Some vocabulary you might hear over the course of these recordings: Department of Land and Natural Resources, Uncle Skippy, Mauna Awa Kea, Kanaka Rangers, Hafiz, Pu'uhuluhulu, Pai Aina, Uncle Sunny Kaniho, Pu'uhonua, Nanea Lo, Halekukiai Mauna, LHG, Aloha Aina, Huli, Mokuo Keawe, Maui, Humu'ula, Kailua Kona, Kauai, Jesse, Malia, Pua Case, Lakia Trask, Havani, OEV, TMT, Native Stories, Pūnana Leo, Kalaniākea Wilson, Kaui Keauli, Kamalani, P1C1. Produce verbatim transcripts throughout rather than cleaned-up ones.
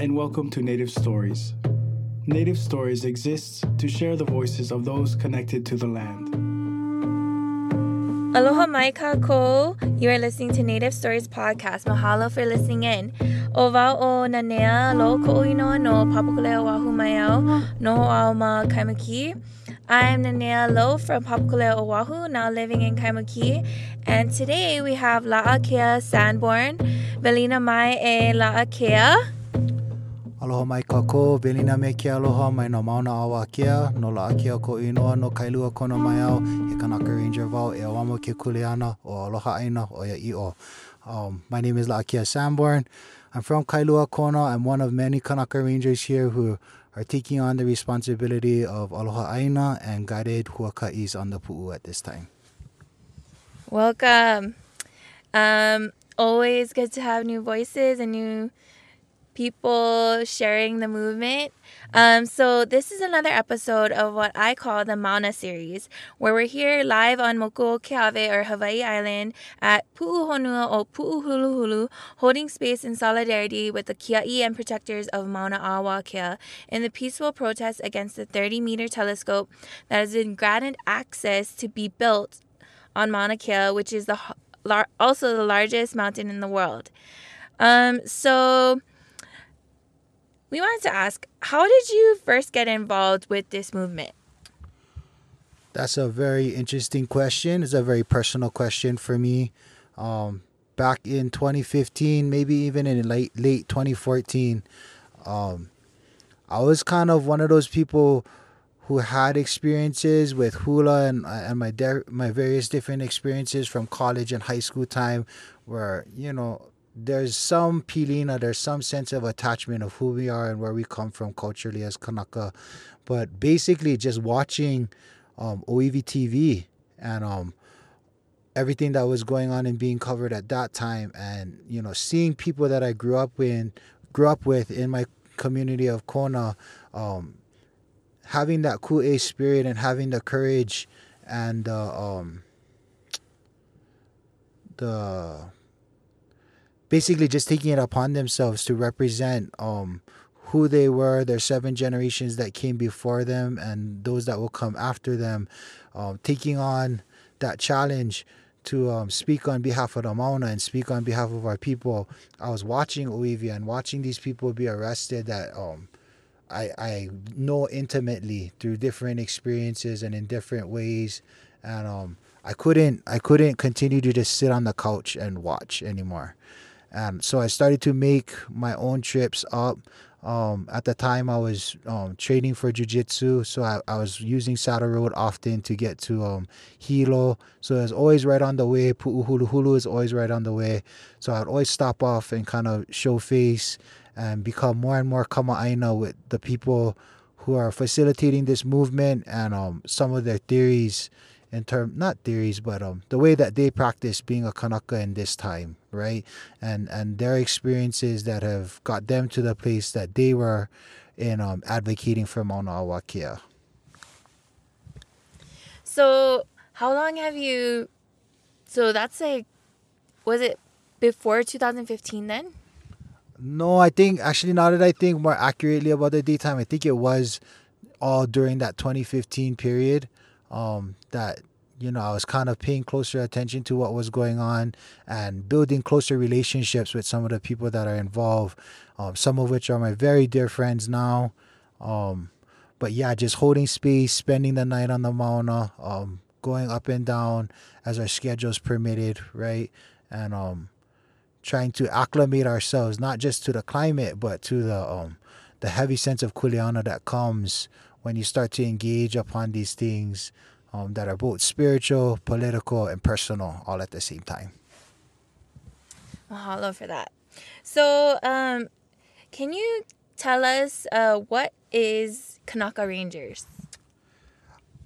and welcome to Native Stories. Native Stories exists to share the voices of those connected to the land. Aloha mai kākou. You are listening to Native Stories Podcast. Mahalo for listening in. O vau o Nanea Lo ko'uinoa no Papakolea Oahu mai au no ho'au ma Kaimuki. I am Nanea Lo from Papakolea, Oahu, now living in Kaimuki. And today we have Laʻakea Sanborn. Belina mai e Laʻakea. Aloha mai kākou. Belina me kia aloha mai no Mauna Awa Kea, no Laʻakea ko'uinoa no Kailua Kona mai au, he Kanaka Ranger vau e awamo ke kuleana o aloha aina o iaʻiʻo. Um, my name is Laʻakea Sanborn. I'm from Kailua Kona. I'm one of many Kanaka Rangers here who are taking on the responsibility of Aloha Aina and guided huaka'is on the pu'u at this time. Welcome. Um, always good to have new voices and new people sharing the movement. Um, so this is another episode of what I call the Mauna series, where we're here live on Mokuo Keawe, or Hawaii Island, at Pu'uhonua or Pu'uhuluhulu, holding space in solidarity with the Kia'i and protectors of Mauna Awa Kea in the peaceful protest against the thirty-meter telescope that has been granted access to be built on Mauna Kea, which is the also the largest mountain in the world. Um, so... We wanted to ask, how did you first get involved with this movement? That's a very interesting question. It's a very personal question for me. Um, back in twenty fifteen, maybe even in late late twenty fourteen, um, I was kind of one of those people who had experiences with hula and and my de- my various different experiences from college and high school time, where you know. There's some pilina, there's some sense of attachment of who we are and where we come from culturally as Kanaka. But basically just watching um, O E V T V and um, everything that was going on and being covered at that time. And, you know, seeing people that I grew up with, grew up with in my community of Kona, um, having that ku'e spirit and having the courage and uh, um, the... basically just taking it upon themselves to represent um, who they were, their seven generations that came before them and those that will come after them, um, taking on that challenge to um, speak on behalf of the Mauna and speak on behalf of our people. I was watching O E V and watching these people be arrested that um, I, I know intimately through different experiences and in different ways. And um, I couldn't, I couldn't continue to just sit on the couch and watch anymore. Um, so I started to make my own trips up. Um, at the time, I was um, training for jiu-jitsu, so I, I was using Saddle Road often to get to um, Hilo. So it was always right on the way. Pu'uhuluhulu is always right on the way. So I would always stop off and kind of show face and become more and more kama'aina with the people who are facilitating this movement and um, some of their theories in term, not theories, but um, the way that they practice being a Kanaka in this time, right? And and their experiences that have got them to the place that they were in um, advocating for Mauna Awa Kea. So how long have you, so that's like, was it before two thousand fifteen then? No, I think, actually now that I think more accurately about the daytime, I think it was all during that twenty fifteen period. Um, that, you know, I was kind of paying closer attention to what was going on and building closer relationships with some of the people that are involved, um, some of which are my very dear friends now. Um, but yeah, just holding space, spending the night on the Mauna, um, going up and down as our schedules permitted, right? And um, trying to acclimate ourselves, not just to the climate, but to the um, the heavy sense of kuleana that comes when you start to engage upon these things um, that are both spiritual, political, and personal all at the same time. Mahalo for that. So um, can you tell us uh, what is Kanaka Rangers?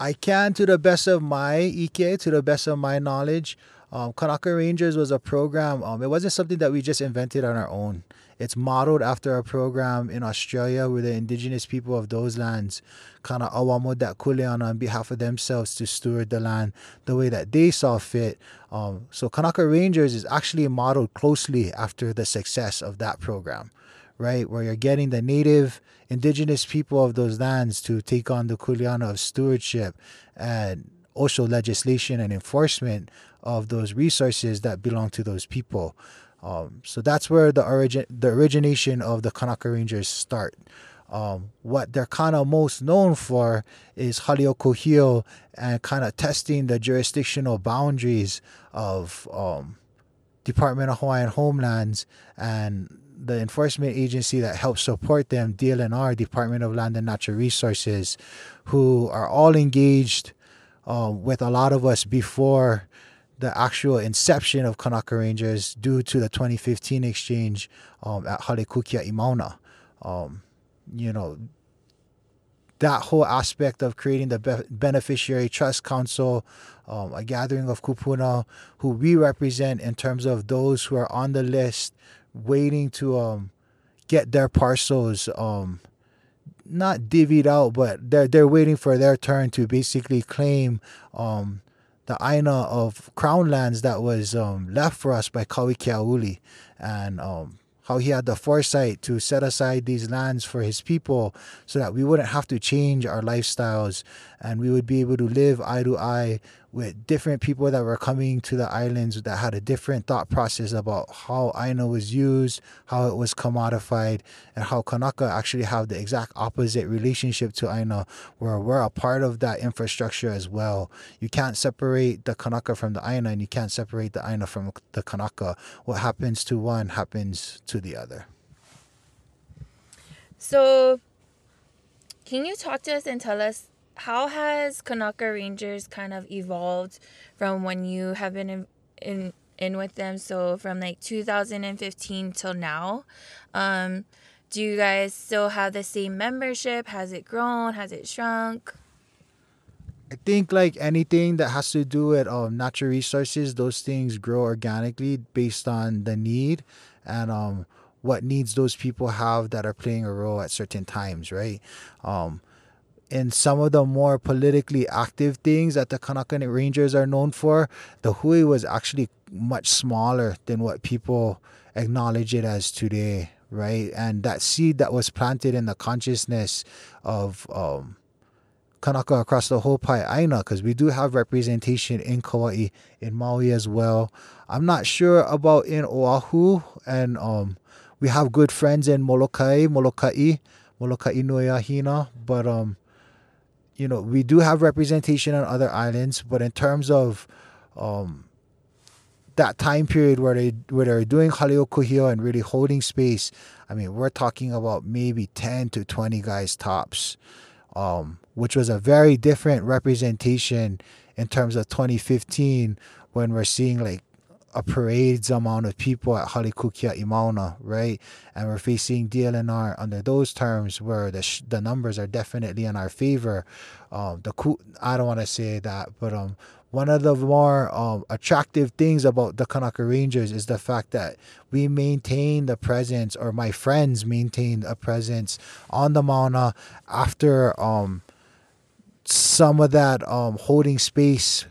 I can, to the best of my ike, to the best of my knowledge. Um, Kanaka Rangers was a program. Um, it wasn't something that we just invented on our own. It's modeled after a program in Australia where the indigenous people of those lands kind of awamo'd that kuleana on behalf of themselves to steward the land the way that they saw fit. Um, so Kanaka Rangers is actually modeled closely after the success of that program, right, where you're getting the native indigenous people of those lands to take on the kuleana of stewardship and also legislation and enforcement of those resources that belong to those people. Um, so that's where the origin, the origination of the Kanaka Rangers start. Um, what they're kind of most known for is Haleo Kuhio and kind of testing the jurisdictional boundaries of um, Department of Hawaiian Homelands and the enforcement agency that helps support them, D L N R, Department of Land and Natural Resources, who are all engaged uh, with a lot of us before the actual inception of Kanaka Rangers due to the twenty fifteen exchange um, at Halekukiai Mauna. Um, you know, that whole aspect of creating the Be Beneficiary Trust Council, um, a gathering of kupuna who we represent in terms of those who are on the list waiting to um, get their parcels um, not divvied out, but they're, they're waiting for their turn to basically claim um, the aina of crown lands that was um, left for us by Kaui Keauli, and um, how he had the foresight to set aside these lands for his people so that we wouldn't have to change our lifestyles and we would be able to live eye to eye with different people that were coming to the islands that had a different thought process about how aina was used, how it was commodified, and how Kanaka actually have the exact opposite relationship to aina, where we're a part of that infrastructure as well. You can't separate the Kanaka from the aina, and you can't separate the aina from the Kanaka. What happens to one happens to the other. So can you talk to us and tell us, how has Kanaka Rangers kind of evolved from when you have been in in, in with them? So from like two thousand fifteen till now, um, do you guys still have the same membership? Has it grown? Has it shrunk? I think like anything that has to do with um, natural resources, those things grow organically based on the need and um, what needs those people have that are playing a role at certain times, right? Um, In some of the more politically active things that the Kanaka Rangers are known for, the hui was actually much smaller than what people acknowledge it as today, right? And that seed that was planted in the consciousness of um, Kanaka across the whole pai aina, because we do have representation in Kauai, in Maui as well. I'm not sure about in Oahu, and um, we have good friends in Molokai, Molokai, Molokai Nuiahina, but um. you know, we do have representation on other islands, but in terms of um, that time period where, they, where they're doing Haleo Kuhio and really holding space, I mean, we're talking about maybe ten to twenty guys tops, um, which was a very different representation in terms of twenty fifteen when we're seeing like a parade's amount of people at Halekukiai Mauna, right? And we're facing D L N R under those terms where the, sh the numbers are definitely in our favor. Um, the ku I don't want to say that, but um, one of the more um, attractive things about the Kanaka Rangers is the fact that we maintain the presence, or my friends maintained a presence on the Mauna after um, some of that um, holding space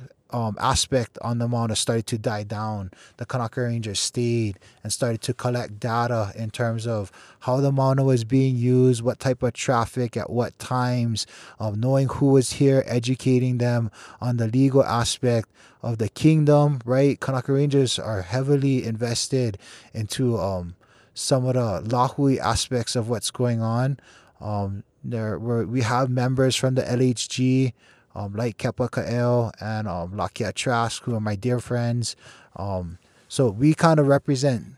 Um, aspect on the Mauna started to die down. The Kanaka Rangers stayed and started to collect data in terms of how the Mauna was being used, what type of traffic, at what times, um, knowing who was here, educating them on the legal aspect of the kingdom, right? Kanaka Rangers are heavily invested into um, some of the lahui aspects of what's going on. Um, there were, we have members from the L H G, Um, like Kepa Ka'eo and um, Lakia Trask, who are my dear friends. Um, so we kind of represent.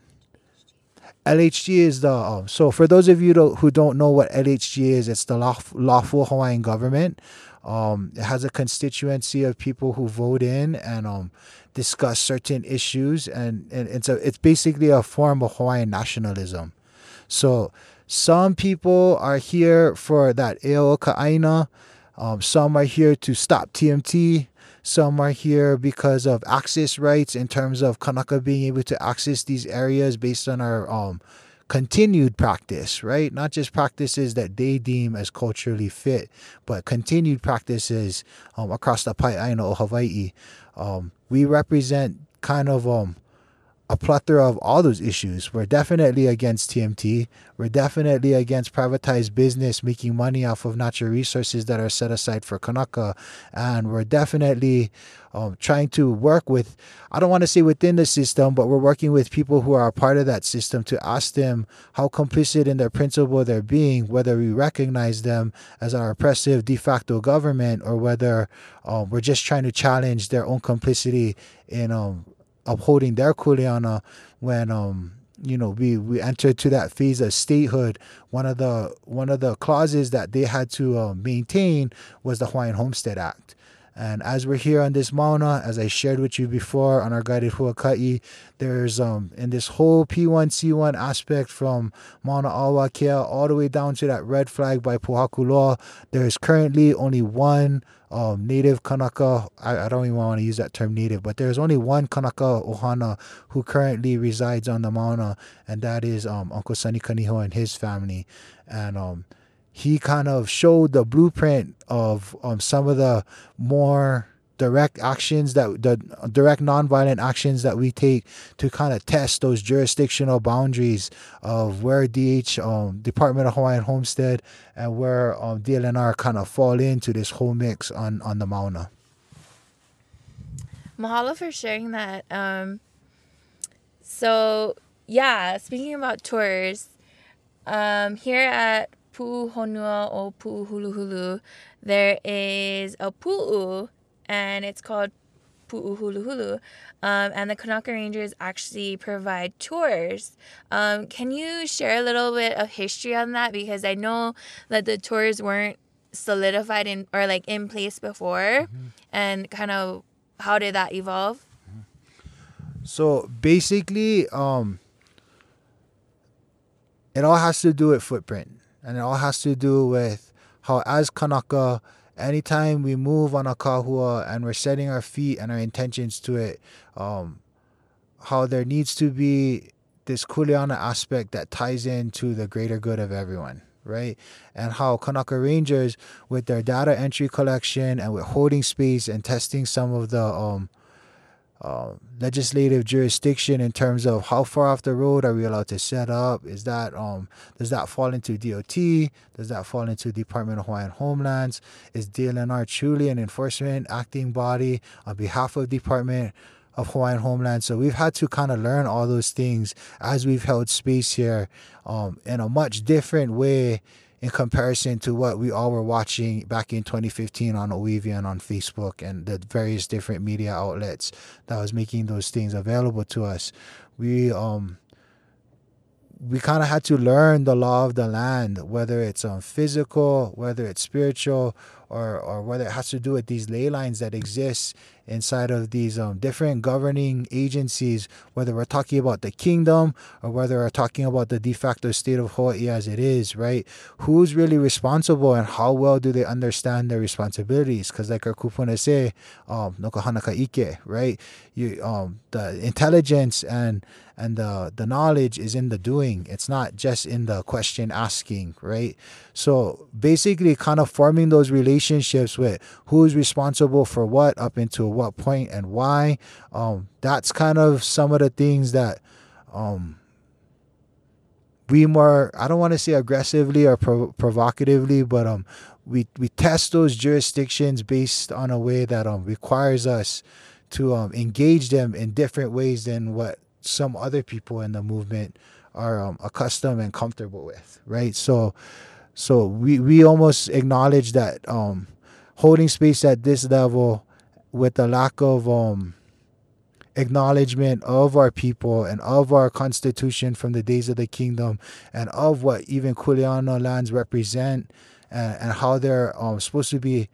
L H G is the, um, so for those of you to, who don't know what L H G is, it's the lawful, lawful Hawaiian government. Um, it has a constituency of people who vote in and um, discuss certain issues. And, and it's, a, it's basically a form of Hawaiian nationalism. So some people are here for that e'o ka'aina. Um, some are here to stop T M T. Some are here because of access rights in terms of Kanaka being able to access these areas based on our um, continued practice, right? Not just practices that they deem as culturally fit, but continued practices um, across the Pai Aina o Hawaii. Um, we represent kind of um, a plethora of all those issues. We're definitely against T M T. We're definitely against privatized business making money off of natural resources that are set aside for Kanaka. And we're definitely um, trying to work with, I don't want to say within the system, but we're working with people who are a part of that system to ask them how complicit in their principle they're being, whether we recognize them as our oppressive de facto government or whether um, we're just trying to challenge their own complicity in um, upholding their kuleana. When um you know we we entered to that phase of statehood, one of the one of the clauses that they had to uh, maintain was the Hawaiian Homestead Act. And as we're here on this mauna, as I shared with you before on our guided huaka'i, there's um in this whole P one C one aspect from Mauna Awa Kea all the way down to that red flag by Pohaku law, there is currently only one um native Kanaka, I, I don't even want to use that term native, but there's only one Kanaka ohana who currently resides on the mauna, and that is um Uncle Sunny Kaniho and his family. And um he kind of showed the blueprint of um, some of the more direct actions that the direct nonviolent actions that we take to kind of test those jurisdictional boundaries of where D H, um, Department of Hawaiian Homestead, and where um, D L N R kind of fall into this whole mix on, on the mauna. Mahalo for sharing that. Um, so, yeah, speaking about tours, um, here at Pu'uhonua or Pu'uhuluhulu, there is a pu'u and it's called Pu'uhuluhulu, um, and the Kanaka Rangers actually provide tours. Um, can you share a little bit of history on that, because I know that the tours weren't solidified in or like in place before, mm-hmm. and kind of how did that evolve? So basically, um, it all has to do with footprint. And it all has to do with how, as Kanaka, anytime we move on a kahua and we're setting our feet and our intentions to it, um, how there needs to be this kuleana aspect that ties into the greater good of everyone, right? And how Kanaka Rangers, with their data entry collection and with holding space and testing some of the um, uh, legislative jurisdiction in terms of how far off the road are we allowed to set up, is that um does that fall into D O T, does that fall into Department of Hawaiian Homelands, is D L N R truly an enforcement acting body on behalf of Department of Hawaiian Homelands? So we've had to kind of learn all those things as we've held space here, um in a much different way in comparison to what we all were watching back in twenty fifteen on O E V and on Facebook and the various different media outlets that was making those things available to us. We um we kind of had to learn the law of the land, whether it's um, physical, whether it's spiritual, or or whether it has to do with these ley lines that exist inside of these um, different governing agencies, whether we're talking about the kingdom or whether we're talking about the de facto state of Hawaii as it is, right? Who's really responsible and how well do they understand their responsibilities? Because like our kupuna say, um, no ka hanaka ike, right? You, um, the intelligence and and the, the knowledge is in the doing. It's not just in the question asking, right? So basically kind of forming those relationships with who's responsible for what up into what point and why. Um, that's kind of some of the things that um, we more, I don't want to say aggressively or prov provocatively, but um, we, we test those jurisdictions based on a way that um, requires us to um, engage them in different ways than what some other people in the movement are um, accustomed and comfortable with, right? So, so we, we almost acknowledge that um, holding space at this level with the lack of um, acknowledgement of our people and of our constitution from the days of the kingdom and of what even kuleana lands represent and, and how they're um, supposed to be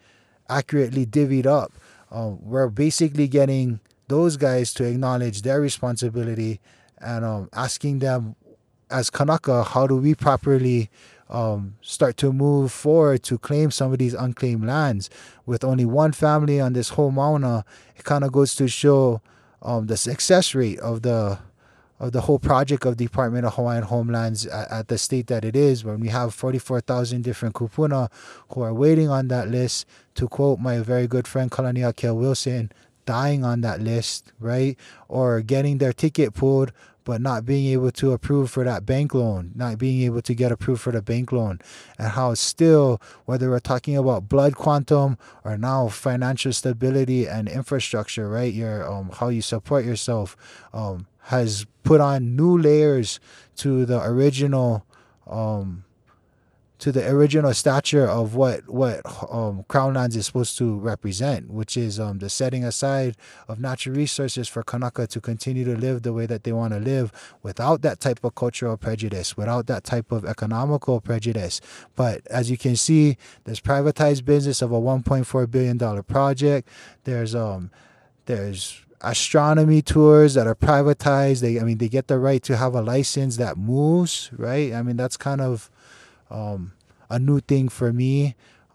accurately divvied up. Um, we're basically getting those guys to acknowledge their responsibility and um, asking them as Kanaka, how do we properly um, start to move forward to claim some of these unclaimed lands? With only one family on this whole mauna, it kind of goes to show um, the success rate of the of the whole project of Department of Hawaiian Homelands at, at the state that it is, when we have forty-four thousand different kupuna who are waiting on that list. To quote my very good friend Kalaniākea Wilson, dying on that list, right? Or getting their ticket pulled, but not being able to approve for that bank loan, not being able to get approved for the bank loan, and how still, whether we're talking about blood quantum or now financial stability and infrastructure, right? Your um, how you support yourself um, has put on new layers to the original, um, to the original stature of what what um, Crown Lands is supposed to represent, which is um, the setting aside of natural resources for Kanaka to continue to live the way that they want to live without that type of cultural prejudice, without that type of economical prejudice. But as you can see, there's privatized business of a one point four billion dollar project. There's um, there's astronomy tours that are privatized. They, I mean, they get the right to have a license that moves, right? I mean, that's kind of Um, a new thing for me.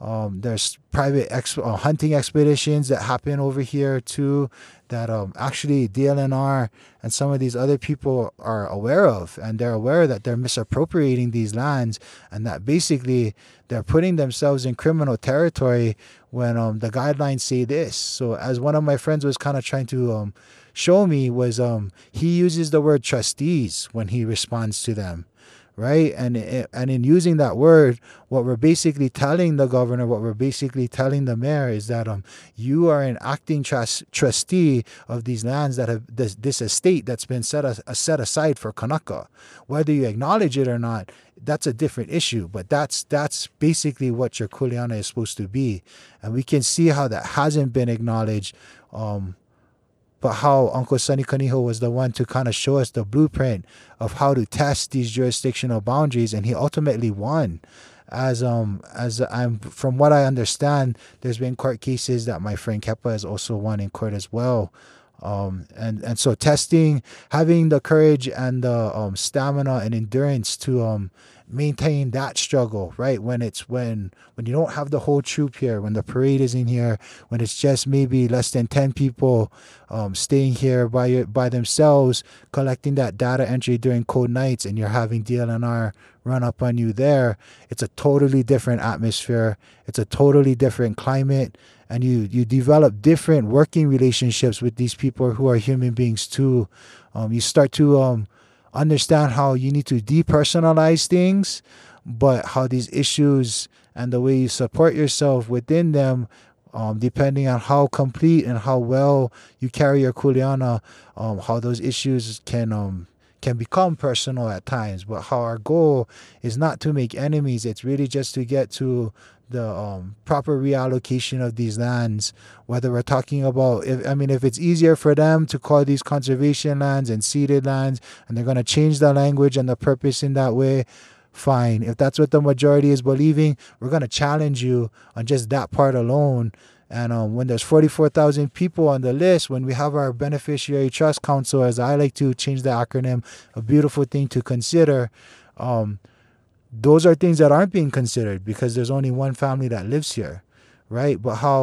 Um, there's private exp uh, hunting expeditions that happen over here too, that um, actually D L N R and some of these other people are aware of, and they're aware that they're misappropriating these lands, and that basically they're putting themselves in criminal territory when um, the guidelines say this. So as one of my friends was kind of trying to um, show me was um, he uses the word trustees when he responds to them. Right? And, and in using that word, what we're basically telling the governor, what we're basically telling the mayor is that um, you are an acting trust, trustee of these lands that have this, this estate that's been set, a, set aside for Kanaka. Whether you acknowledge it or not, that's a different issue, but that's that's basically what your kuleana is supposed to be. And we can see how that hasn't been acknowledged, um, but how Uncle Sunny Kaniho was the one to kind of show us the blueprint of how to test these jurisdictional boundaries, and he ultimately won. As um as I'm from what I understand, there's been court cases that my friend Kepa has also won in court as well. Um and and so testing, having the courage and the um, stamina and endurance to um maintain that struggle, right? When it's when when you don't have the whole troop here, when the parade is in here, when it's just maybe less than ten people um, staying here by your, by themselves, collecting that data entry during cold nights, and you're having D L N R run up on you there. It's a totally different atmosphere. It's a totally different climate, and you you develop different working relationships with these people who are human beings too. Um, you start to um, understand how you need to depersonalize things, but how these issues and the way you support yourself within them, um, depending on how complete and how well you carry your kuleana, um, how those issues can um, can become personal at times. But how our goal is not to make enemies, it's really just to get to the um, proper reallocation of these lands, whether we're talking about, if, I mean, if it's easier for them to call these conservation lands and ceded lands, and they're going to change the language and the purpose in that way, fine. If that's what the majority is believing, we're going to challenge you on just that part alone. And um, when there's forty-four thousand people on the list, when we have our Beneficiary Trust Council, as I like to change the acronym, a beautiful thing to consider, um, those are things that aren't being considered because there's only one family that lives here, right? But how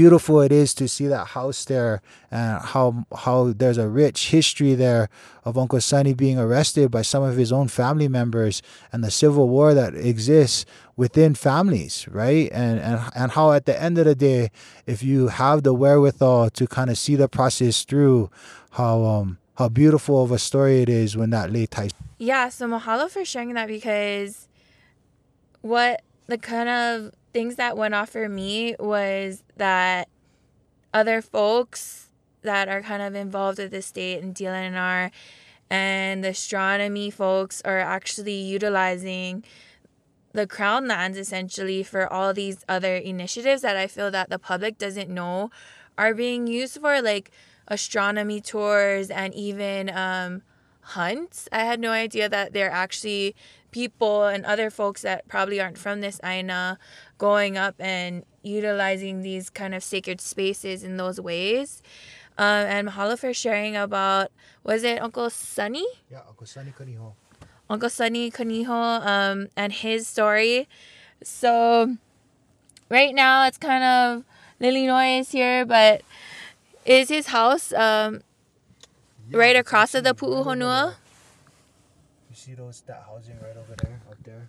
beautiful it is to see that house there, and how how there's a rich history there of Uncle Sunny being arrested by some of his own family members, and the civil war that exists within families, right? And, and, and how at the end of the day, if you have the wherewithal to kind of see the process through, how um, how beautiful of a story it is when that lay ties. Yeah, so mahalo for sharing that, because what the kind of things that went off for me was that other folks that are kind of involved with the state and D L N R and the astronomy folks are actually utilizing the Crown lands essentially for all these other initiatives that I feel that the public doesn't know are being used for, like astronomy tours and even um, hunts. I had no idea that they're actually people and other folks that probably aren't from this aina going up and utilizing these kind of sacred spaces in those ways. Um, and mahalo for sharing about, was it Uncle Sunny? Yeah, Uncle Sunny Kaniho. Uncle Sunny Kaniho um, and his story. So right now it's kind of lily noise here, but is his house um, yeah, right across of the Pu'uhonua? You see those that housing right over there, up there?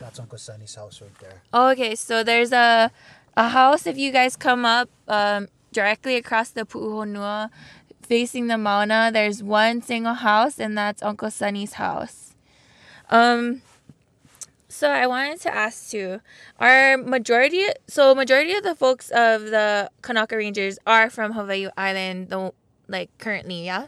That's Uncle Sunny's house right there. Oh, okay, so there's a a house if you guys come up um, directly across the Pu'uhonua, facing the Mauna, there's one single house, and that's Uncle Sunny's house. Um, so I wanted to ask too, are majority, so majority of the folks of the Kanaka Rangers are from Hawaii Island, the, like currently, yeah?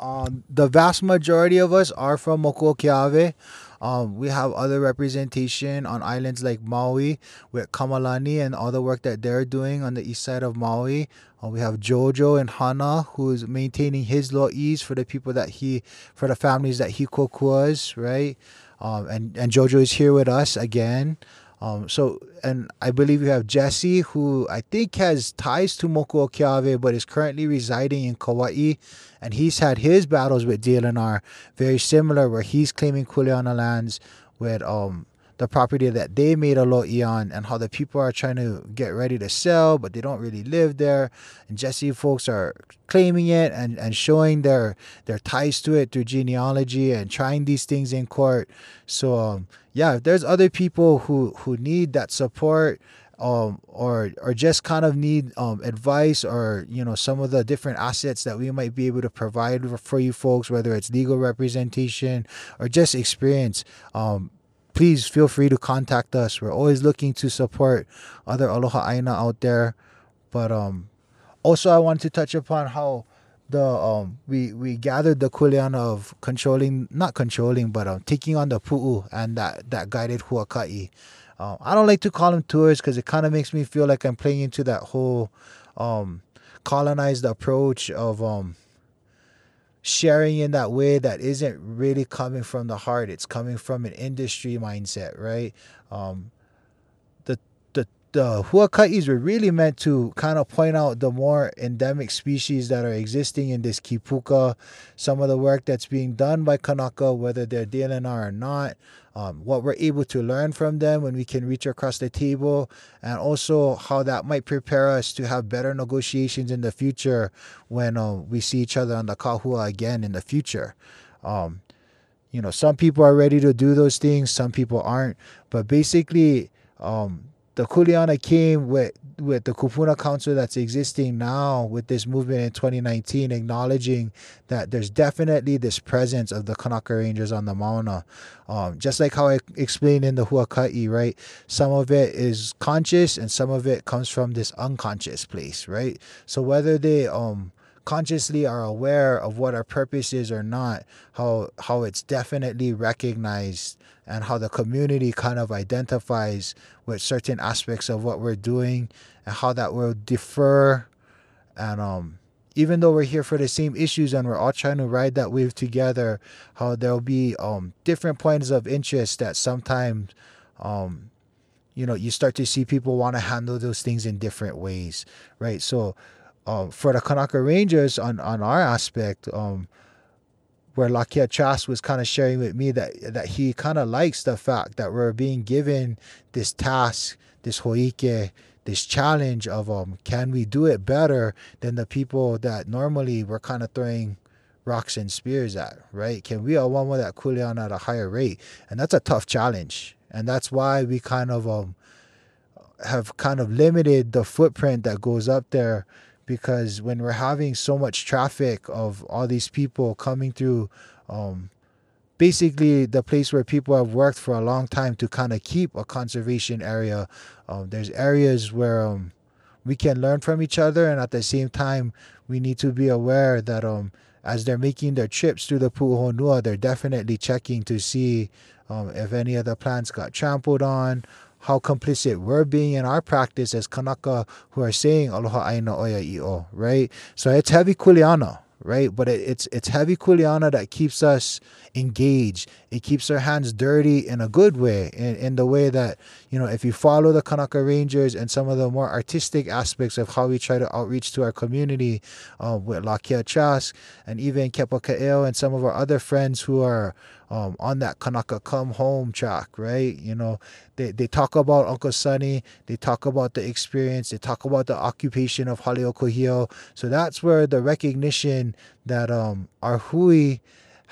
Um, the vast majority of us are from Mokuo Keawe. Um, we have other representation on islands like Maui with Kamalani and all the work that they're doing on the east side of Maui. Uh, we have Jojo and Hana, who's maintaining his lo'is for the people that he, for the families that he kokuas, right? Um, and, and Jojo is here with us again. Um, so, and I believe we have Jesse, who I think has ties to Mokuo Keawe, but is currently residing in Kauai, and he's had his battles with D L N R, very similar, where he's claiming kuleana lands with um the property that they made a lo'i on, and how the people are trying to get ready to sell, but they don't really live there. And Jesse folks are claiming it and, and showing their their ties to it through genealogy and trying these things in court. So um, yeah, if there's other people who, who need that support, um, or or just kind of need um, advice, or you know, some of the different assets that we might be able to provide for you folks, whether it's legal representation or just experience, um, please feel free to contact us. We're always looking to support other Aloha Aina out there. But um, also I wanted to touch upon how the um, we, we gathered the kuleana of controlling, not controlling, but um, taking on the pu'u and that, that guided huaka'i. Um, I don't like to call them tours because it kind of makes me feel like I'm playing into that whole um, colonized approach of... Um, sharing in that way that isn't really coming from the heart. It's coming from an industry mindset, right? Um, the the the huaka'is were really meant to kind of point out the more endemic species that are existing in this kipuka, some of the work that's being done by Kanaka, whether they're D L N R or not, um, what we're able to learn from them when we can reach across the table, and also how that might prepare us to have better negotiations in the future when uh, we see each other on the kahua again in the future. Um, you know, some people are ready to do those things, some people aren't, but basically um, the kuleana came with, with the kupuna council that's existing now with this movement in twenty nineteen, acknowledging that there's definitely this presence of the Kanaka Rangers on the Mauna. Um, just like how I explained in the huaka'i, right? Some of it is conscious and some of it comes from this unconscious place, right? So whether they... um. consciously are aware of what our purpose is or not, how how it's definitely recognized, and how the community kind of identifies with certain aspects of what we're doing, and how that will differ. And um even though we're here for the same issues and we're all trying to ride that wave together, how there'll be um different points of interest that sometimes um you know, you start to see people want to handle those things in different ways, right? So Um, for the Kanaka Rangers, on, on our aspect, um, where Lakia Trask was kind of sharing with me that, that he kind of likes the fact that we're being given this task, this hoike, this challenge of um, can we do it better than the people that normally we're kind of throwing rocks and spears at, right? Can we all one with that kuleana at a higher rate? And that's a tough challenge. And that's why we kind of um, have kind of limited the footprint that goes up there, because when we're having so much traffic of all these people coming through, um, basically the place where people have worked for a long time to kind of keep a conservation area, um, there's areas where um, we can learn from each other, and at the same time, we need to be aware that um, as they're making their trips through the Pu'uhonua, they're definitely checking to see um, if any of the plants got trampled on, how complicit we're being in our practice as Kanaka who are saying Aloha Aina Oia I'o, right? So it's heavy kuleana, right? But it, it's it's heavy kuleana that keeps us engaged. It keeps our hands dirty in a good way, in, in the way that, you know, if you follow the Kanaka Rangers and some of the more artistic aspects of how we try to outreach to our community um, with Lakia Trask and even Kepa Ka'eo and some of our other friends who are Um, on that Kanaka Come Home track, right? You know, they, they talk about Uncle Sunny, they talk about the experience, they talk about the occupation of Haleo Kuhio. So that's where the recognition that um, our hui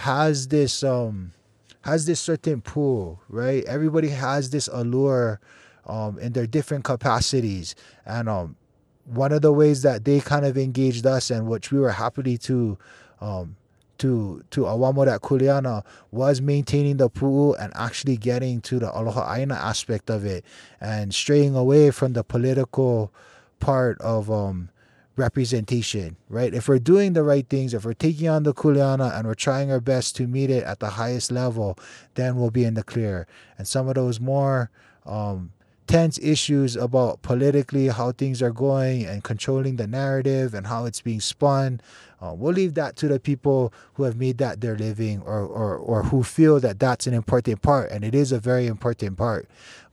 has this, um, has this certain pull, right? Everybody has this allure um, in their different capacities. And um, one of the ways that they kind of engaged us, and which we were happy to um, to to awamo that kuleana, was maintaining the pu'u and actually getting to the aloha aina aspect of it and straying away from the political part of um, representation, right? If we're doing the right things, if we're taking on the kuleana and we're trying our best to meet it at the highest level, then we'll be in the clear. And some of those more um, tense issues about politically how things are going and controlling the narrative and how it's being spun, uh, we'll leave that to the people who have made that their living, or, or, or who feel that that's an important part, and it is a very important part.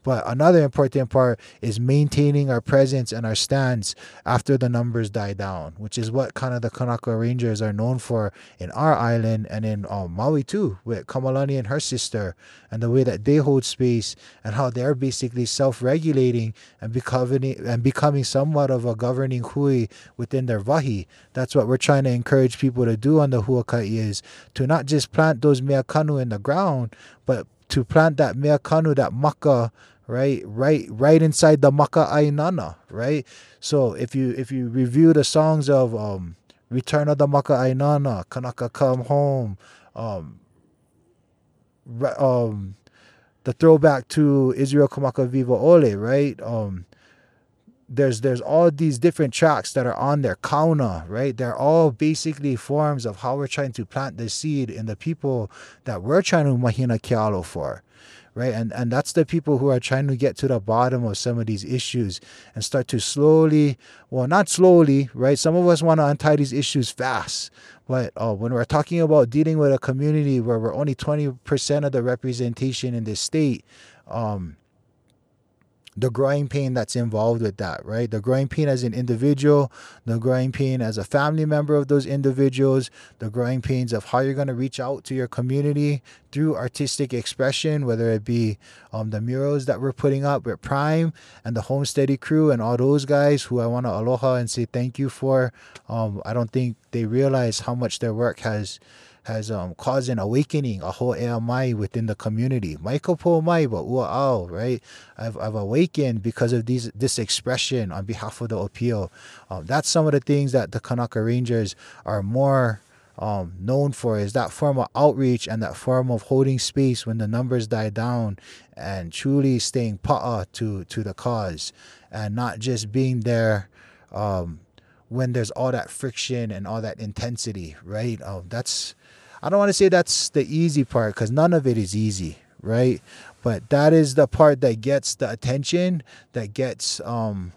But another important part is maintaining our presence and our stance after the numbers die down, which is what kind of the Kanaka Rangers are known for in our island, and in um, Maui too, with Kamalani and her sister, and the way that they hold space and how they're basically self-regulating and becoming, and becoming somewhat of a governing hui within their wahi. That's what we're trying to encourage people to do on the Huaka'i, is to not just plant those mea kanu in the ground, but to plant that mea kanu, that maka, right, right, right inside the maka ainana, right? So if you if you review the songs of um, Return of the Maka Ainana, Kanaka Come Home, um, um, the throwback to Israel Kamaka Viva Ole, right? Um, There's there's all these different tracks that are on there, kauna, right? They're all basically forms of how we're trying to plant the seed in the people that we're trying to mahina kealo for, right? And and that's the people who are trying to get to the bottom of some of these issues and start to slowly, well, not slowly, right? Some of us want to untie these issues fast, but uh, when we're talking about dealing with a community where we're only twenty percent of the representation in this state, um, the growing pain that's involved with that, right? The growing pain as an individual, the growing pain as a family member of those individuals, the growing pains of how you're going to reach out to your community through artistic expression, whether it be um, the murals that we're putting up with Prime and the Homesteady crew and all those guys who I want to aloha and say thank you for. Um, I don't think they realize how much their work has has um, caused an awakening, a whole ea mai within the community. Maikapo mai, but ua ao, right? I've, I've awakened because of these, this expression on behalf of the Opio. Um, that's some of the things that the Kanaka Rangers are more um, known for, is that form of outreach and that form of holding space when the numbers die down and truly staying pa'a to, to the cause, and not just being there um, when there's all that friction and all that intensity, right? Um, that's... I don't want to say that's the easy part, because none of it is easy, right? But that is the part that gets the attention, that gets, um,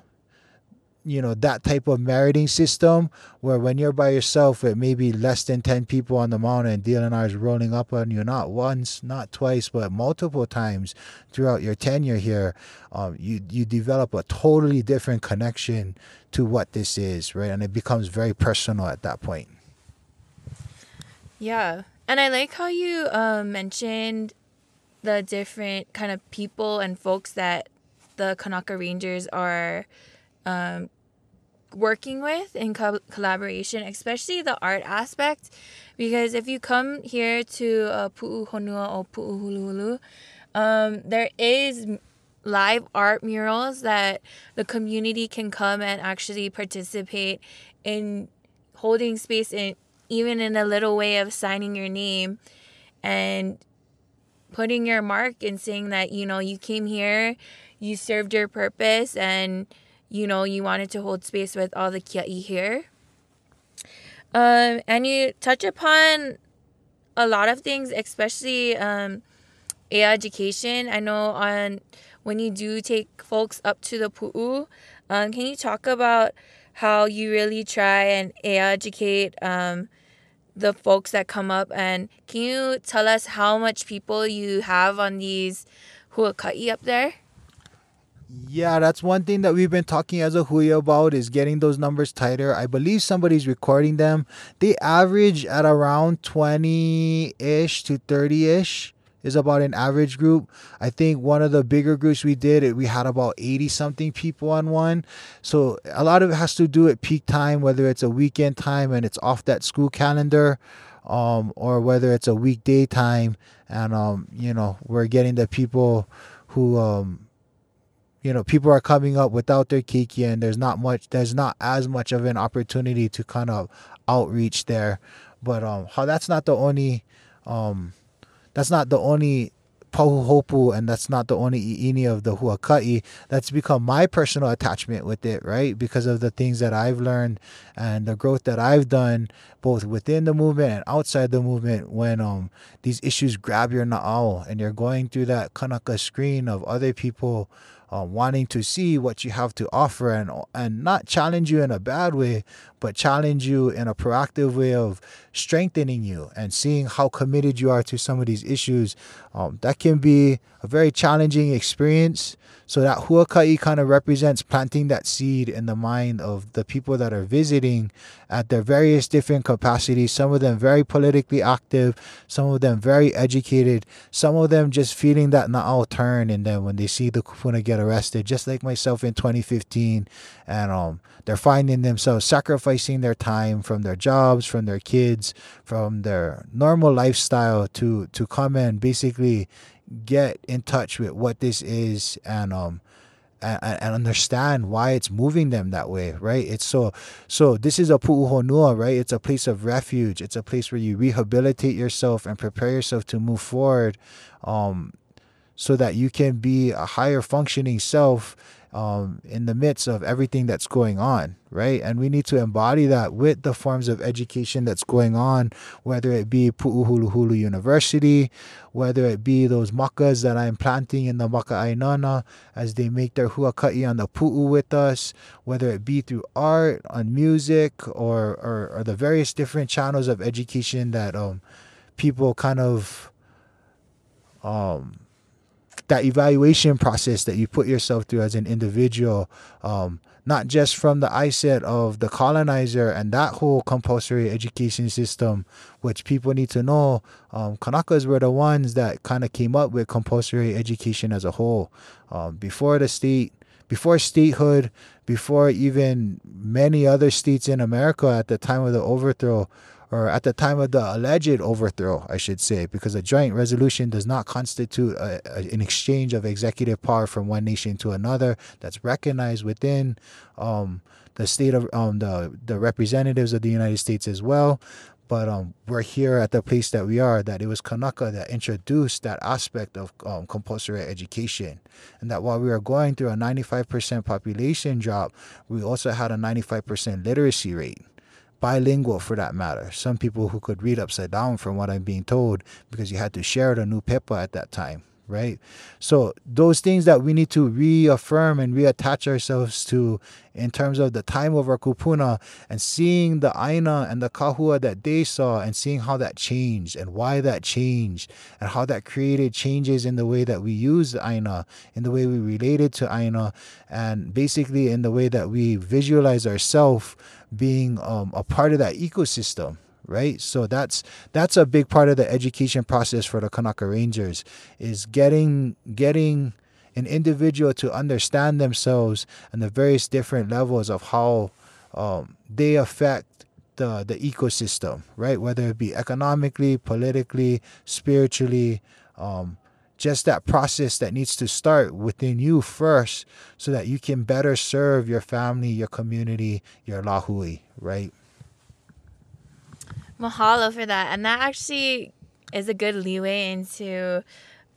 you know, that type of meriting system, where when you're by yourself with maybe less than ten people on the mountain, D L N R is rolling up on you, not once, not twice, but multiple times throughout your tenure here, um, you, you develop a totally different connection to what this is, right? And it becomes very personal at that point. Yeah, and I like how you uh, mentioned the different kind of people and folks that the Kanaka Rangers are um, working with in co collaboration, especially the art aspect. Because if you come here to uh, Pu'uhonua or Pu'uhuluhulu, um, there is live art murals that the community can come and actually participate in holding space in, even in a little way of signing your name and putting your mark and saying that, you know, you came here, you served your purpose, and, you know, you wanted to hold space with all the kia'i here. Um, and you touch upon a lot of things, especially um, ea education. I know on when you do take folks up to the pu'u, um, can you talk about how you really try and ea educate um, the folks that come up? And can you tell us how much people you have on these huaka'i up there? Yeah, that's one thing that we've been talking as a hui about, is getting those numbers tighter. I believe somebody's recording them. They average at around twenty-ish to thirty-ish. Is about an average group. I think one of the bigger groups we did, we had about eighty something people on one. So a lot of it has to do with peak time, whether it's a weekend time and it's off that school calendar, um, or whether it's a weekday time and, um, you know, we're getting the people who, um, you know, people are coming up without their kiki, and there's not much, there's not as much of an opportunity to kind of outreach there. But um, how that's not the only, um, that's not the only Pahuhopu, and that's not the only i'ini of the Huaka'i. That's become my personal attachment with it, right? Because of the things that I've learned and the growth that I've done, both within the movement and outside the movement, when um these issues grab your na'au and you're going through that Kanaka screen of other people uh, wanting to see what you have to offer, and and not challenge you in a bad way, but challenge you in a proactive way of strengthening you and seeing how committed you are to some of these issues. Um, that can be a very challenging experience. So that Huaka'i kind of represents planting that seed in the mind of the people that are visiting at their various different capacities, some of them very politically active, some of them very educated, some of them just feeling that na'au turn in them when they see the kupuna get arrested, just like myself in twenty fifteen. And um, they're finding themselves sacrificing their time from their jobs, from their kids, from their normal lifestyle to, to come and basically get in touch with what this is, and um and, and understand why it's moving them that way, right? It's so so this is a pu'uhonua, right? It's a place of refuge. It's a place where you rehabilitate yourself and prepare yourself to move forward, um so that you can be a higher functioning self um in the midst of everything that's going on, right? And we need to embody that with the forms of education that's going on, whether it be Pu'uhuluhulu University, whether it be those makas that I'm planting in the Maka'ainana as they make their huaka'i on the pu'u with us, whether it be through art, on music, or or, or the various different channels of education that um people kind of um that evaluation process that you put yourself through as an individual, um, not just from the eyesight of the colonizer and that whole compulsory education system, which people need to know, um, Kanakas were the ones that kind of came up with compulsory education as a whole. Um, before the state, before statehood, before even many other states in America at the time of the overthrow, or at the time of the alleged overthrow, I should say, because a joint resolution does not constitute a, a, an exchange of executive power from one nation to another that's recognized within um, the state of um, the, the representatives of the United States as well. But um, we're here at the place that we are, that it was Kanaka that introduced that aspect of um, compulsory education. And that while we were going through a ninety-five percent population drop, we also had a ninety-five percent literacy rate. Bilingual, for that matter. Some people who could read upside down, from what I'm being told, because you had to share the new paper at that time, right? So those things that we need to reaffirm and reattach ourselves to in terms of the time of our kupuna, and seeing the aina and the kahua that they saw, and seeing how that changed and why that changed, and how that created changes in the way that we use the aina, in the way we related to aina, and basically in the way that we visualize ourselves being um, a part of that ecosystem, right? So that's that's a big part of the education process for the Kanaka Rangers, is getting getting an individual to understand themselves and the various different levels of how um, they affect the the ecosystem, right? Whether it be economically, politically, spiritually, um, just that process that needs to start within you first, so that you can better serve your family, your community, your lahui, right? Mahalo for that. And that actually is a good leeway into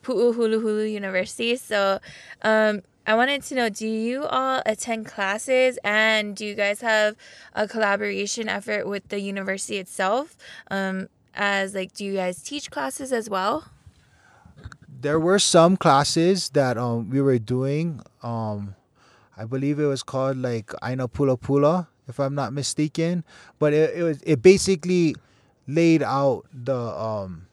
Pu'uhuluhulu University. So um, I wanted to know, do you all attend classes, and do you guys have a collaboration effort with the university itself? Um, as like, do you guys teach classes as well? There were some classes that um, we were doing. Um, I believe it was called like Aina Pula Pula, if I'm not mistaken. But it, it was it basically laid out the um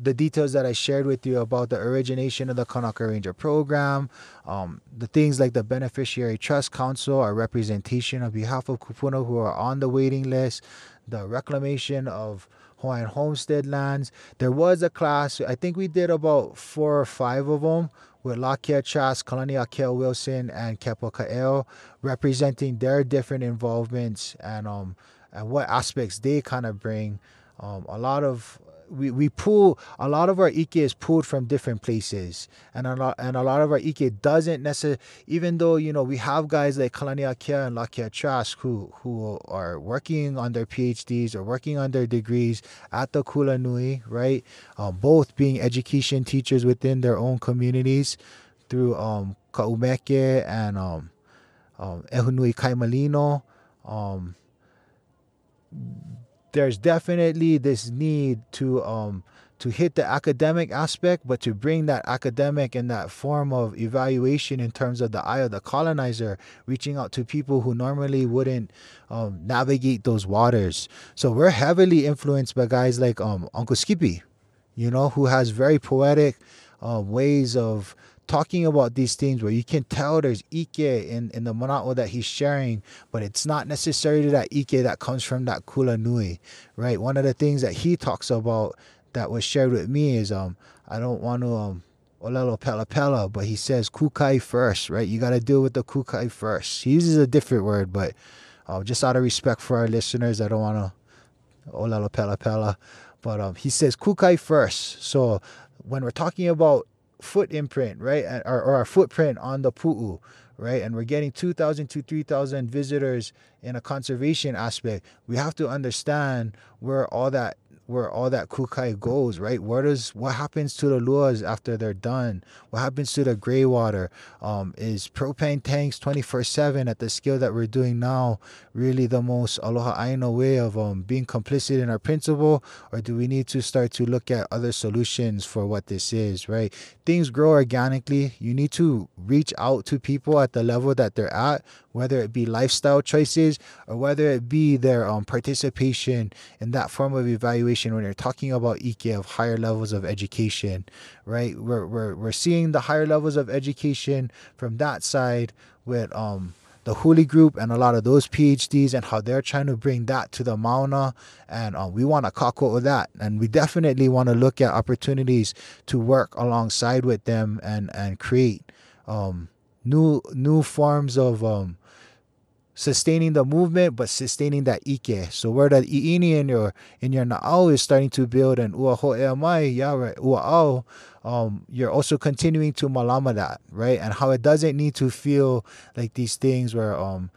the details that I shared with you about the origination of the Kanaka Ranger program, um, the things like the Beneficiary Trust Council, our representation on behalf of kupuna who are on the waiting list, the reclamation of Hawaiian homestead lands. There was a class, I think we did about four or five of them, with Lakia Trask, Kalaniākea Wilson, and Kepa Ka'eo, representing their different involvements and um and what aspects they kind of bring. Um, a lot of we, we pull, a lot of our Ike is pulled from different places. And a lot, and a lot of our Ike doesn't necessarily, even though, you know, we have guys like Kalaniākea and Lakia Trask who, who are working on their PhDs or working on their degrees at the Kulanui, right? Um, both being education teachers within their own communities through um, Kaumeke and um, um, Ehunui Kaimalino. Um, there's definitely this need to um, to hit the academic aspect, but to bring that academic and that form of evaluation in terms of the eye of the colonizer, reaching out to people who normally wouldn't um, navigate those waters. So we're heavily influenced by guys like um, Uncle Skippy, you know, who has very poetic uh, ways of talking about these things where you can tell there's Ike in, in the mana'o that he's sharing, but it's not necessarily that Ike that comes from that Kulanui, right? One of the things that he talks about that was shared with me is, um, I don't want to, um, olelo pela pela, but he says kukai first, right? You got to deal with the kukai first. He uses a different word, but uh, just out of respect for our listeners, I don't want to olelo pela pela, but um, he says kukai first. So when we're talking about foot imprint, right, or, or our footprint on the pu'u, right, and we're getting two thousand to three thousand visitors in a conservation aspect, we have to understand where all that where all that kukai goes, right? Where does, what happens to the luas after they're done? What happens to the gray water? Um, is propane tanks twenty-four seven at the scale that we're doing now really the most aloha aina way of um, being complicit in our principle? Or do we need to start to look at other solutions for what this is, right? Things grow organically. You need to reach out to people at the level that they're at, whether it be lifestyle choices or whether it be their um, participation in that form of evaluation when you're talking about Ike of higher levels of education, right? We're, we're, we're seeing the higher levels of education from that side with um, the Huli group and a lot of those PhDs and how they're trying to bring that to the Mauna. And um, we want to kako'o that. And we definitely want to look at opportunities to work alongside with them and, and create um, new new forms of um, sustaining the movement, but sustaining that Ike. So where that i'ini in your in your na'au is starting to build an ua ho'ea mai, ya right, ua'au, um, you're also continuing to malama that, right? And how it doesn't need to feel like these things where, um,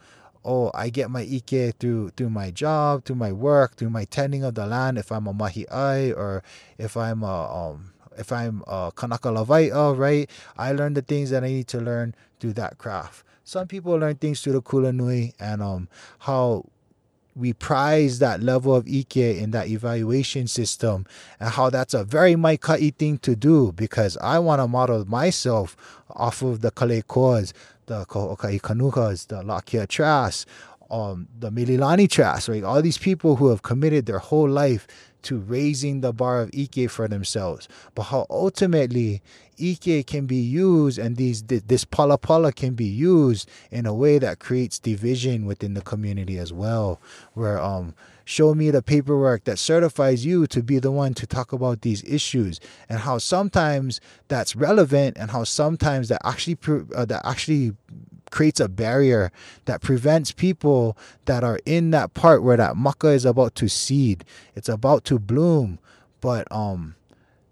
oh, I get my Ike through through my job, through my work, through my tending of the land, if I'm a mahi'ai or if I'm a, um, if I'm a kanaka lawai'a, right? I learn the things that I need to learn through that craft. Some people learn things through the Kulanui, and um, how we prize that level of Ike in that evaluation system, and how that's a very maika'i thing to do, because I want to model myself off of the Kalekoas, the Kohokai Kanukas, the Lakia Trask, um, the Mililani Trask, right? All these people who have committed their whole life to raising the bar of Ike for themselves, but how ultimately Ike can be used and these this pala pala can be used in a way that creates division within the community as well, where um show me the paperwork that certifies you to be the one to talk about these issues, and how sometimes that's relevant and how sometimes that actually uh, that actually creates a barrier that prevents people that are in that part where that maka is about to seed, it's about to bloom, but um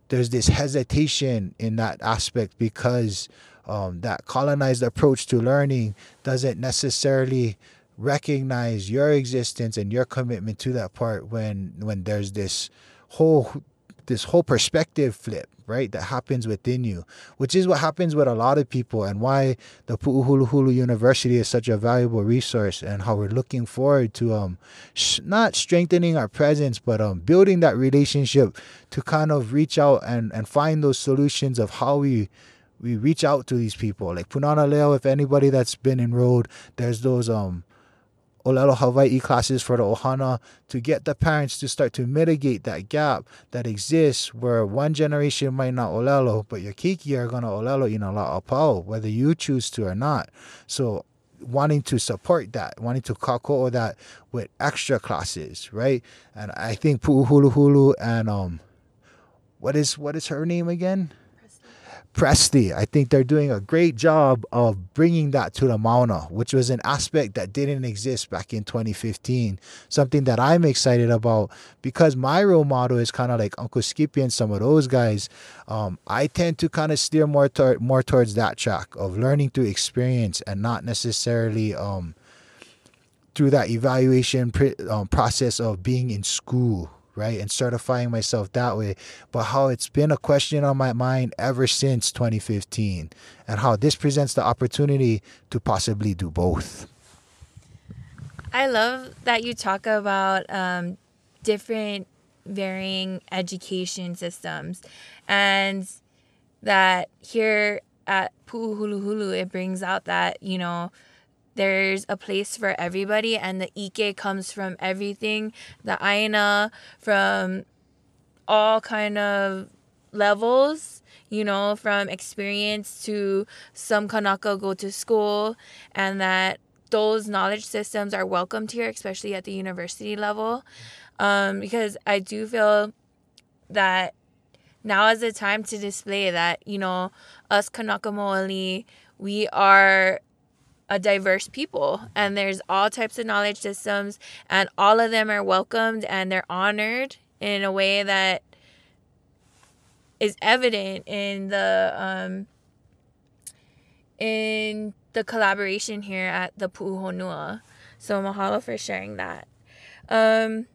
there's this hesitation in that aspect because um, that colonized approach to learning doesn't necessarily recognize your existence and your commitment to that part when when there's this whole this whole perspective flip, right, that happens within you, which is what happens with a lot of people, and why the Pu'uhuluhulu University is such a valuable resource, and how we're looking forward to um sh not strengthening our presence, but um building that relationship to kind of reach out and and find those solutions of how we we reach out to these people, like Pūnana Leo. If anybody that's been enrolled, there's those um Olelo Hawaii classes for the ohana to get the parents to start to mitigate that gap that exists where one generation might not olelo, but your kiki are going to olelo in a la'apau, whether you choose to or not. So wanting to support that, wanting to kako'o that with extra classes, right? And I think Pu'uhuluhulu and um, what is what is her name again? Presti. I think they're doing a great job of bringing that to the Mauna, which was an aspect that didn't exist back in twenty fifteen. Something that I'm excited about because my role model is kind of like Uncle Skippy and some of those guys. Um, I tend to kind of steer more, tor more towards that track of learning through experience and not necessarily um, through that evaluation pr um, process of being in school. Right, and certifying myself that way, but how it's been a question on my mind ever since twenty fifteen, and how this presents the opportunity to possibly do both. I love that you talk about um, different varying education systems, and that here at Pu'uhuluhulu, it brings out that, you know, there's a place for everybody, and the Ike comes from everything, the Aina, from all kind of levels, you know, from experience to some Kanaka go to school, and that those knowledge systems are welcomed here, especially at the university level. Um, because I do feel that now is the time to display that, you know, us Kanaka Mo'oli, we are a diverse people, and there's all types of knowledge systems, and all of them are welcomed and they're honored in a way that is evident in the um, in the collaboration here at the Pu'uhonua. So mahalo for sharing that. Um,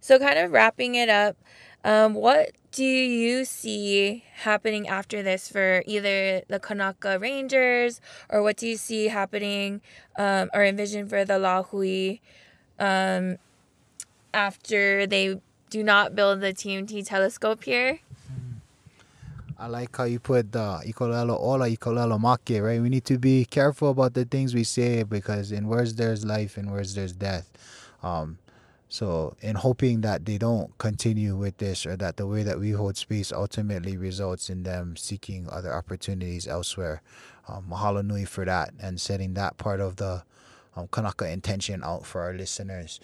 so kind of wrapping it up, um, what do you see happening after this for either the Kanaka Rangers, or what do you see happening um, or envision for the Lahui um, after they do not build the T M T telescope here? I like how you put the ikolelo ola, ikolelo make, right? We need to be careful about the things we say, because in words there's life, in words there's death. Um, So in hoping that they don't continue with this, or that the way that we hold space ultimately results in them seeking other opportunities elsewhere. Um, mahalo nui for that, and setting that part of the um, Kanaka intention out for our listeners.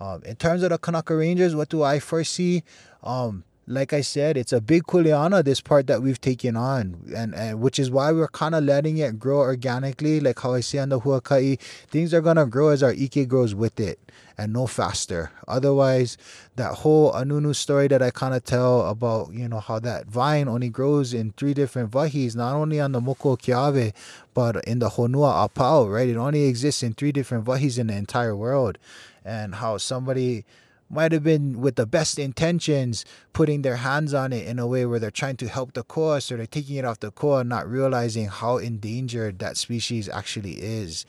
Um, in terms of the Kanaka Rangers, what do I foresee? Um, like I said, it's a big kuleana, this part that we've taken on, and, and which is why we're kind of letting it grow organically. Like how I say on the Huaka'i, things are going to grow as our Ike grows with it, and no faster. Otherwise, that whole Anunu story that I kind of tell about, you know, how that vine only grows in three different vahis, not only on the Mokuo Keawe, but in the Honua Apau, right? It only exists in three different vahis in the entire world. And how somebody might have been with the best intentions putting their hands on it in a way where they're trying to help the koa, so they're taking it off the koa, not realizing how endangered that species actually is.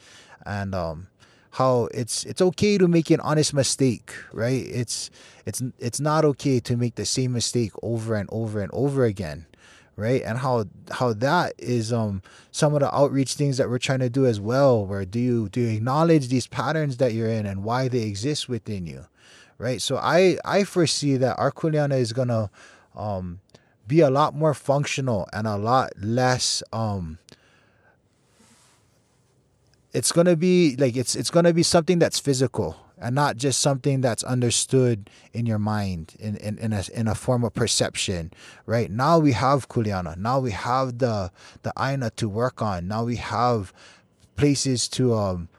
And um, how it's it's okay to make an honest mistake, right? It's it's it's not okay to make the same mistake over and over and over again, right? And how how that is um some of the outreach things that we're trying to do as well, where do you do you acknowledge these patterns that you're in and why they exist within you, right? So I I foresee that our kuleana is gonna um be a lot more functional and a lot less um. It's gonna be like it's it's gonna be something that's physical, and not just something that's understood in your mind in, in, in a in a form of perception. Right now we have kuleana. Now we have the the aina to work on. Now we have places to um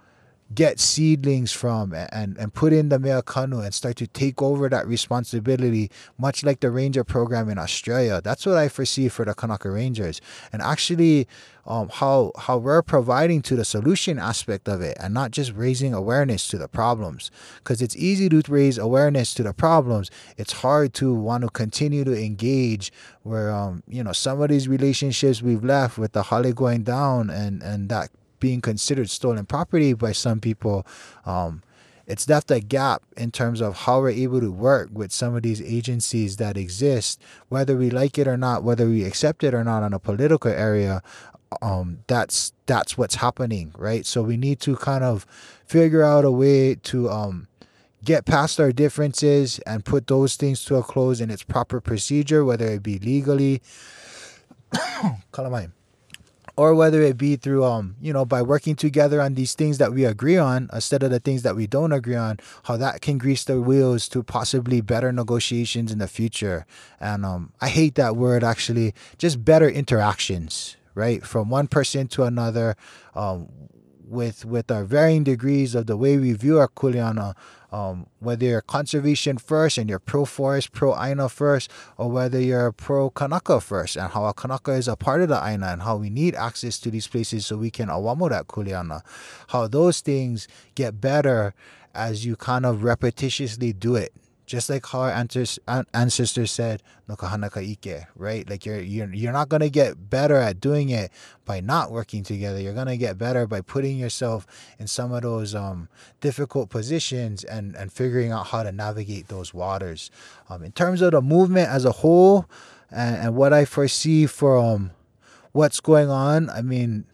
get seedlings from, and, and put in the mea kanu, and start to take over that responsibility, much like the ranger program in Australia. That's what I foresee for the Kanaka Rangers, and actually um, how, how we're providing to the solution aspect of it, and not just raising awareness to the problems, because it's easy to raise awareness to the problems. It's hard to want to continue to engage where, um, you know, some of these relationships we've left with the hale going down, and, and that being considered stolen property by some people, um, it's left a gap in terms of how we're able to work with some of these agencies that exist, whether we like it or not, whether we accept it or not on a political area. Um, that's that's what's happening, right? So we need to kind of figure out a way to um, get past our differences and put those things to a close in its proper procedure, whether it be legally or whether it be through, um, you know, by working together on these things that we agree on instead of the things that we don't agree on, how that can grease the wheels to possibly better negotiations in the future. And um, I hate that word, actually, just better interactions, right? From one person to another, um, with with our varying degrees of the way we view our kuleana, um, whether you're conservation first and you're pro-forest, pro-aina first, or whether you're pro-Kanaka first and how a Kanaka is a part of the aina and how we need access to these places so we can awamo that kuleana, how those things get better as you kind of repetitiously do it. Just like how our ancestors said, no kahana ka ike, right? Like you're, you're, you're not going to get better at doing it by not working together. You're going to get better by putting yourself in some of those um, difficult positions and, and figuring out how to navigate those waters. Um, in terms of the movement as a whole and, and what I foresee for um, what's going on, I mean,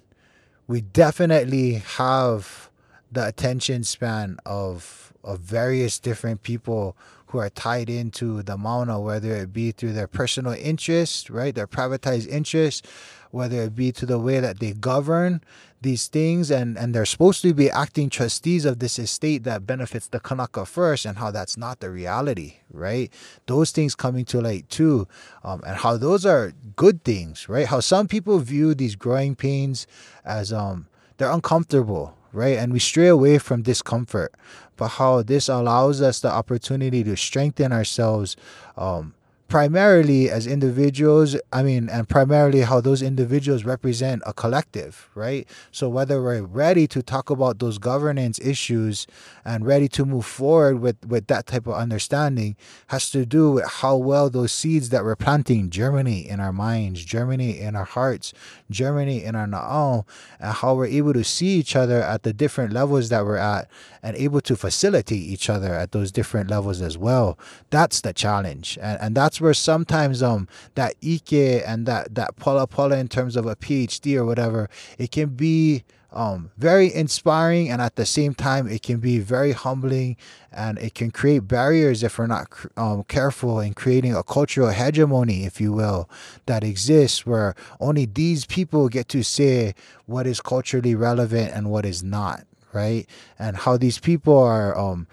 we definitely have the attention span of, of various different people who are tied into the Mauna, whether it be through their personal interests, right, their privatized interests, whether it be to the way that they govern these things, and, and they're supposed to be acting trustees of this estate that benefits the Kanaka first, and how that's not the reality, right? Those things coming to light too, um, and how those are good things, right? How some people view these growing pains as um, they're uncomfortable, right? And we stray away from discomfort, but how this allows us the opportunity to strengthen ourselves, um, primarily as individuals, I mean, and primarily how those individuals represent a collective, right? So whether we're ready to talk about those governance issues and ready to move forward with, with that type of understanding has to do with how well those seeds that we're planting germinate in our minds, germinate in our hearts, germinate in our na'au, and how we're able to see each other at the different levels that we're at and able to facilitate each other at those different levels as well. That's the challenge. And, and that's where sometimes um that ike and that that pala pala in terms of a PhD or whatever, it can be um very inspiring, and at the same time it can be very humbling, and it can create barriers if we're not um, careful in creating a cultural hegemony, if you will, that exists where only these people get to say what is culturally relevant and what is not, right? And how these people are um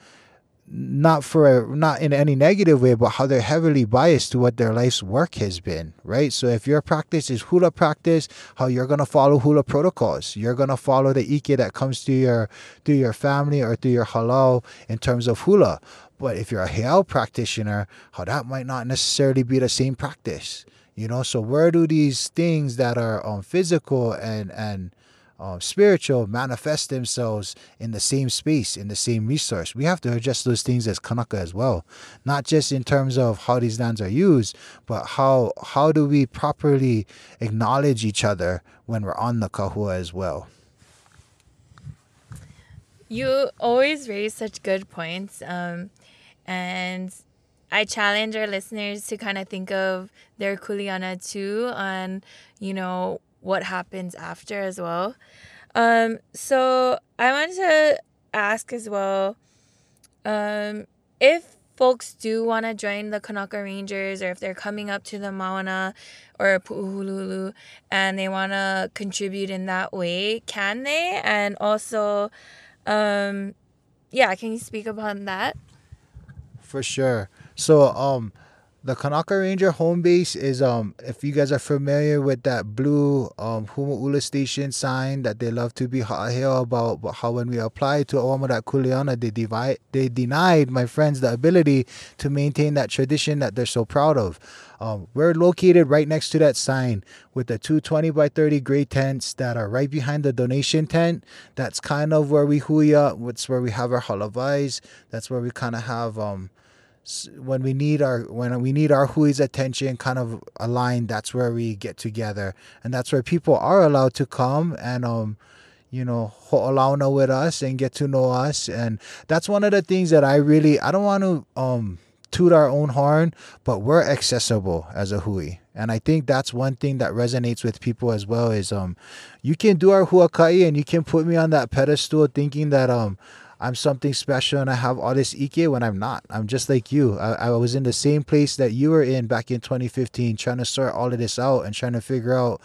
not for a, not in any negative way, but how they're heavily biased to what their life's work has been, right? So if your practice is hula practice, how you're going to follow hula protocols, you're going to follow the ike that comes to your through your family or through your halau in terms of hula. But if you're a heiau practitioner, how that might not necessarily be the same practice, you know? So where do these things that are um, physical and and Um, spiritual manifest themselves in the same space, in the same resource? We have to adjust those things as Kanaka as well, not just in terms of how these lands are used, but how how do we properly acknowledge each other when we're on the kahua as well. You always raise such good points, um, and I challenge our listeners to kind of think of their kuleana too, and you know what happens after as well. Um, so I wanted to ask as well, um, if folks do want to join the Kanaka Rangers, or if they're coming up to the Mauna or Pu'uhuluhulu and they want to contribute in that way, can they? And also, um, yeah, can you speak upon that? For sure. So, um, the Kanaka Ranger home base is, um, if you guys are familiar with that blue um, Humu'ula station sign that they love to be ha'aheo about, but how when we applied to Oahu that kuleana, they, divide, they denied my friends the ability to maintain that tradition that they're so proud of. Um, we're located right next to that sign with the two twenty by thirty gray tents that are right behind the donation tent. That's kind of where we huia, that's where we have our halavais, that's where we kind of have... Um, when we need our when we need our hui's attention kind of aligned, that's where we get together, and that's where people are allowed to come and um you know ho'olauna with us and get to know us. And that's one of the things that I really I don't want to um toot our own horn, but we're accessible as a hui. And I think that's one thing that resonates with people as well is um you can do our huakai and you can put me on that pedestal thinking that um I'm something special and I have all this ike when I'm not. I'm just like you. I, I was in the same place that you were in back in twenty fifteen, trying to sort all of this out and trying to figure out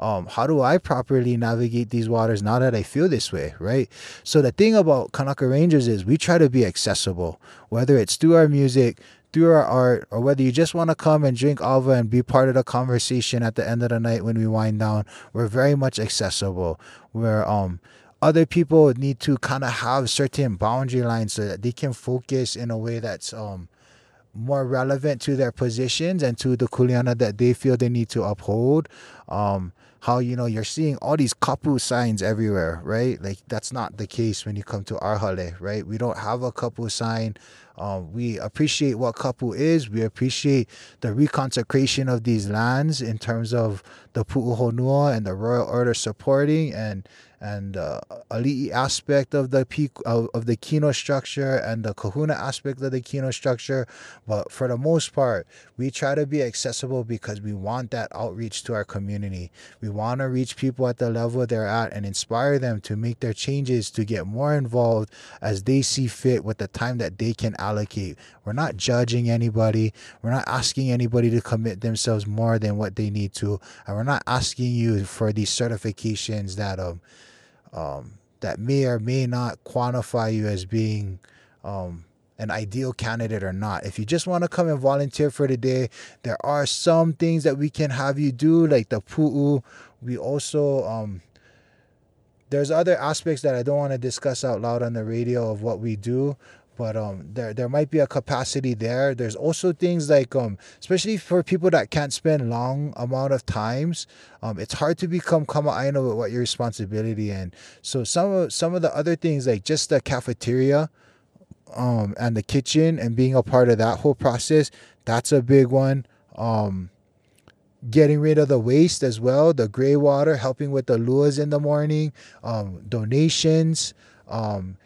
Um, how do I properly navigate these waters now that I feel this way, right? So the thing about Kanaka Rangers is we try to be accessible, whether it's through our music, through our art, or whether you just want to come and drink ava and be part of the conversation at the end of the night when we wind down. We're very much accessible. We're um, other people need to kind of have certain boundary lines so that they can focus in a way that's um, more relevant to their positions and to the kuleana that they feel they need to uphold. Um, how, you know, you're seeing all these kapu signs everywhere, right? Like, that's not the case when you come to our hale, right? We don't have a kapu sign. Um, we appreciate what kapu is. We appreciate the reconsecration of these lands in terms of the Pu'uhonua and the royal order supporting and and uh, ali'i aspect of the peak of, of the kino structure and the kahuna aspect of the kino structure. But for the most part, we try to be accessible because we want that outreach to our community. We want to reach people at the level they're at and inspire them to make their changes, to get more involved as they see fit with the time that they can allocate. We're not judging anybody. We're not asking anybody to commit themselves more than what they need to. And we're not asking you for these certifications that um um that may or may not quantify you as being um an ideal candidate or not. If you just want to come and volunteer for the day, there are some things that we can have you do, like the pu'u. We also um there's other aspects that I don't want to discuss out loud on the radio of what we do, but um there there might be a capacity there. There's also things like um especially for people that can't spend long amount of times, um it's hard to become kama'aina with what your responsibility. And so some of some of the other things, like just the cafeteria um and the kitchen and being a part of that whole process, that's a big one. Um getting rid of the waste as well, the gray water, helping with the luas in the morning, um donations. um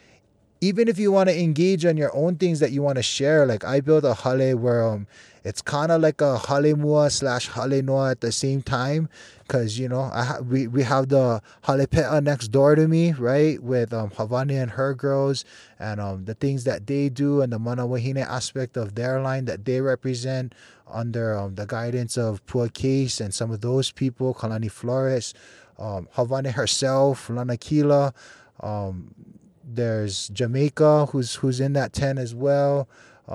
Even if you want to engage on your own things that you want to share, like I built a hale where um, it's kind of like a hale mua slash hale noa at the same time, because, you know, I ha we, we have the hale pe'a next door to me, right, with um, Havani and her girls, and um, the things that they do and the mana wahine aspect of their line that they represent under um, the guidance of Pua Case and some of those people, Kalani Flores, um, Havani herself, Lana Kila. Um, There's Jamaica, who's who's in that tent as well.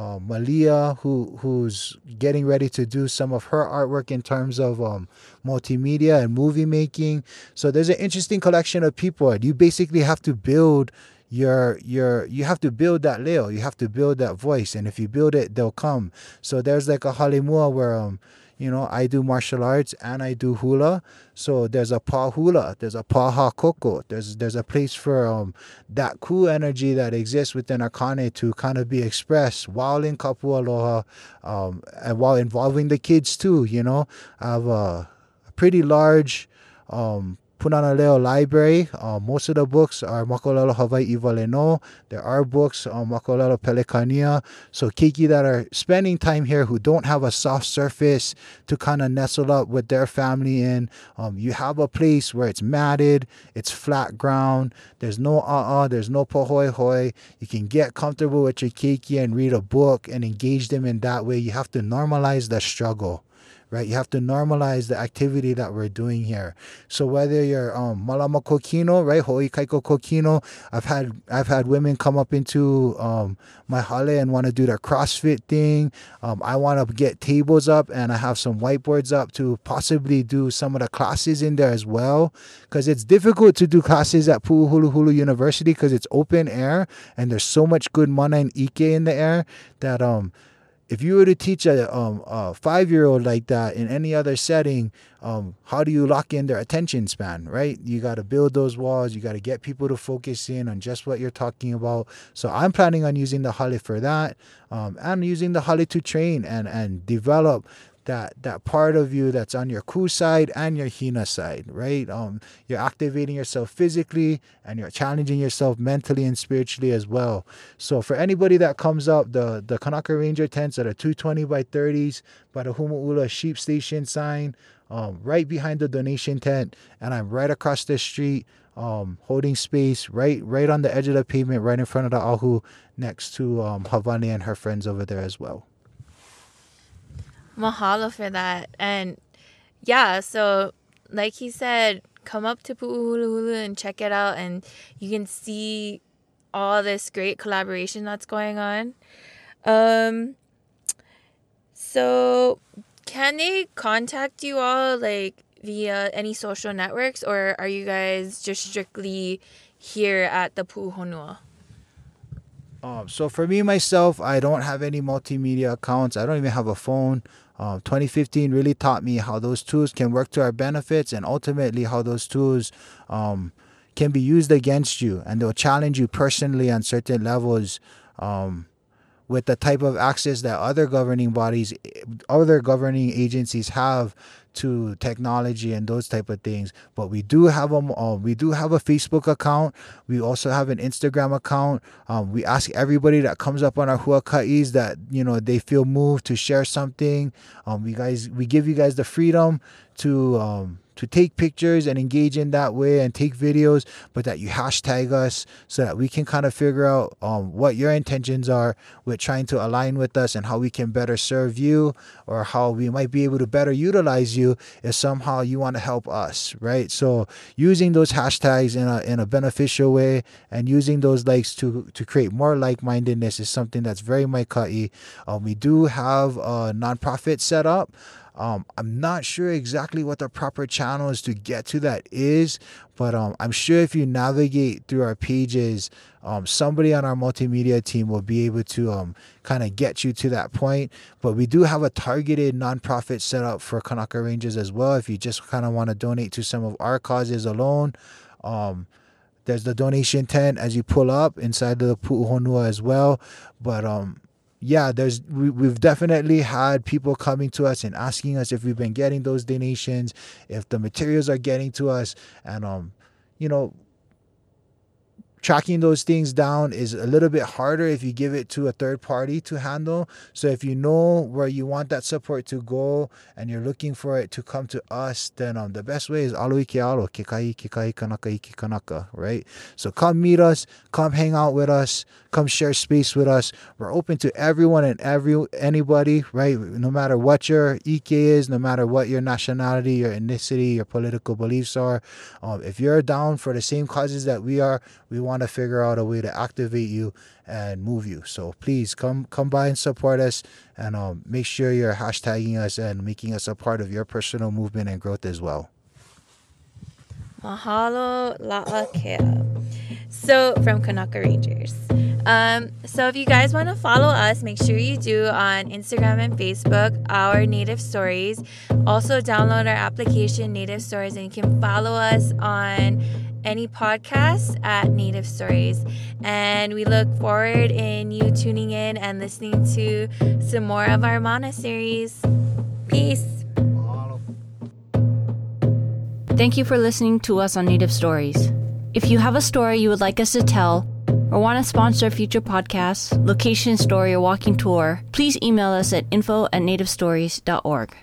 Um, Malia, who who's getting ready to do some of her artwork in terms of um, multimedia and movie making. So there's an interesting collection of people. You basically have to build your your you have to build that leo. You have to build that voice, and if you build it, they'll come. So there's like a halemua where um. you know, I do martial arts and I do hula. So there's a pa hula, there's a paha koko. There's there's a place for um, that ku energy that exists within our kane to kind of be expressed while in kapu aloha, um, and while involving the kids too, you know. I have a pretty large um, Pūnana Leo library. Uh, most of the books are Makolelo Hawaii Ivaleno. There are books on um, Makolelo Pelekania. So keiki that are spending time here who don't have a soft surface to kind of nestle up with their family in, um, you have a place where it's matted, it's flat ground, there's no uh-uh, there's no pohoihoi. You can get comfortable with your keiki and read a book and engage them in that way. You have to normalize the struggle. Right, you have to normalize the activity that we're doing here. So whether you're um, malama kokino, right, hoi kaiko kokino, I've had I've had women come up into um, my hale and want to do their CrossFit thing. Um, I want to get tables up, and I have some whiteboards up to possibly do some of the classes in there as well, because it's difficult to do classes at Pu'uhuluhulu University because it's open air and there's so much good mana and ike in the air that um. If you were to teach a, um, a five-year-old like that in any other setting, um, how do you lock in their attention span, right? You got to build those walls. You got to get people to focus in on just what you're talking about. So I'm planning on using the hale for that. Um, I'm using the hale to train and, and develop that that part of you that's on your ku side and your hina side, right? Um, you're activating yourself physically and you're challenging yourself mentally and spiritually as well. So for anybody that comes up, the, the Kanaka Ranger tents that are two twenty by thirties by the Humu'ula Sheep Station sign, um, right behind the donation tent, and I'm right across the street, um, holding space right, right on the edge of the pavement, right in front of the ahu, next to um, Havani and her friends over there as well. Mahalo for that. And yeah, so like he said, come up to Pu'uhuluhulu and check it out, and you can see all this great collaboration that's going on. Um, so can they contact you all, like, via any social networks, or are you guys just strictly here at the Pu'uhonua? Um, so for me, myself, I don't have any multimedia accounts. I don't even have a phone. Um, twenty fifteen really taught me how those tools can work to our benefits, and ultimately how those tools um, can be used against you, and they'll challenge you personally on certain levels um, with the type of access that other governing bodies, other governing agencies have to technology and those type of things. But we do have a uh, we do have a Facebook account. We also have an Instagram account. Um, we ask everybody that comes up on our huaka'is that, you know, they feel moved to share something. Um, we guys we give you guys the freedom to um, to take pictures and engage in that way and take videos, but that you hashtag us so that we can kind of figure out um, what your intentions are with trying to align with us and how we can better serve you, or how we might be able to better utilize you if somehow you want to help us, right? So using those hashtags in a, in a beneficial way, and using those likes to, to create more like-mindedness is something that's very maika'i. Um, we do have a nonprofit set up. Um, I'm not sure exactly what the proper channels to get to that is, but um, I'm sure if you navigate through our pages, um, somebody on our multimedia team will be able to um, kind of get you to that point. But we do have a targeted nonprofit set up for Kanaka Rangers as well. If you just kind of want to donate to some of our causes alone, um, there's the donation tent as you pull up inside the Pu'uhonua as well. But um, yeah, there's we, we've definitely had people coming to us and asking us if we've been getting those donations, if the materials are getting to us, and um you know, tracking those things down is a little bit harder if you give it to a third party to handle. So if you know where you want that support to go and you're looking for it to come to us, then um, the best way is aloi ke alo, ke kai, ke kai, kanaka, ke kanaka, right? So come meet us, come hang out with us, come share space with us. We're open to everyone and every anybody, right? No matter what your ike is, no matter what your nationality, your ethnicity, your political beliefs are, um, if you're down for the same causes that we are, we want want to figure out a way to activate you and move you. So please come come by and support us, and um, make sure you're hashtagging us and making us a part of your personal movement and growth as well. Mahalo Laʻakea. So from Kanaka Rangers. Um, so if you guys want to follow us, make sure you do on Instagram and Facebook, our Native Stories. Also download our application, Native Stories, and you can follow us on any podcast at Native Stories. And we look forward in you tuning in and listening to some more of our Mauna series. Peace. Thank you for listening to us on Native Stories. If you have a story you would like us to tell, or want to sponsor future podcasts, location story, or walking tour, please email us at info at nativestories dot org.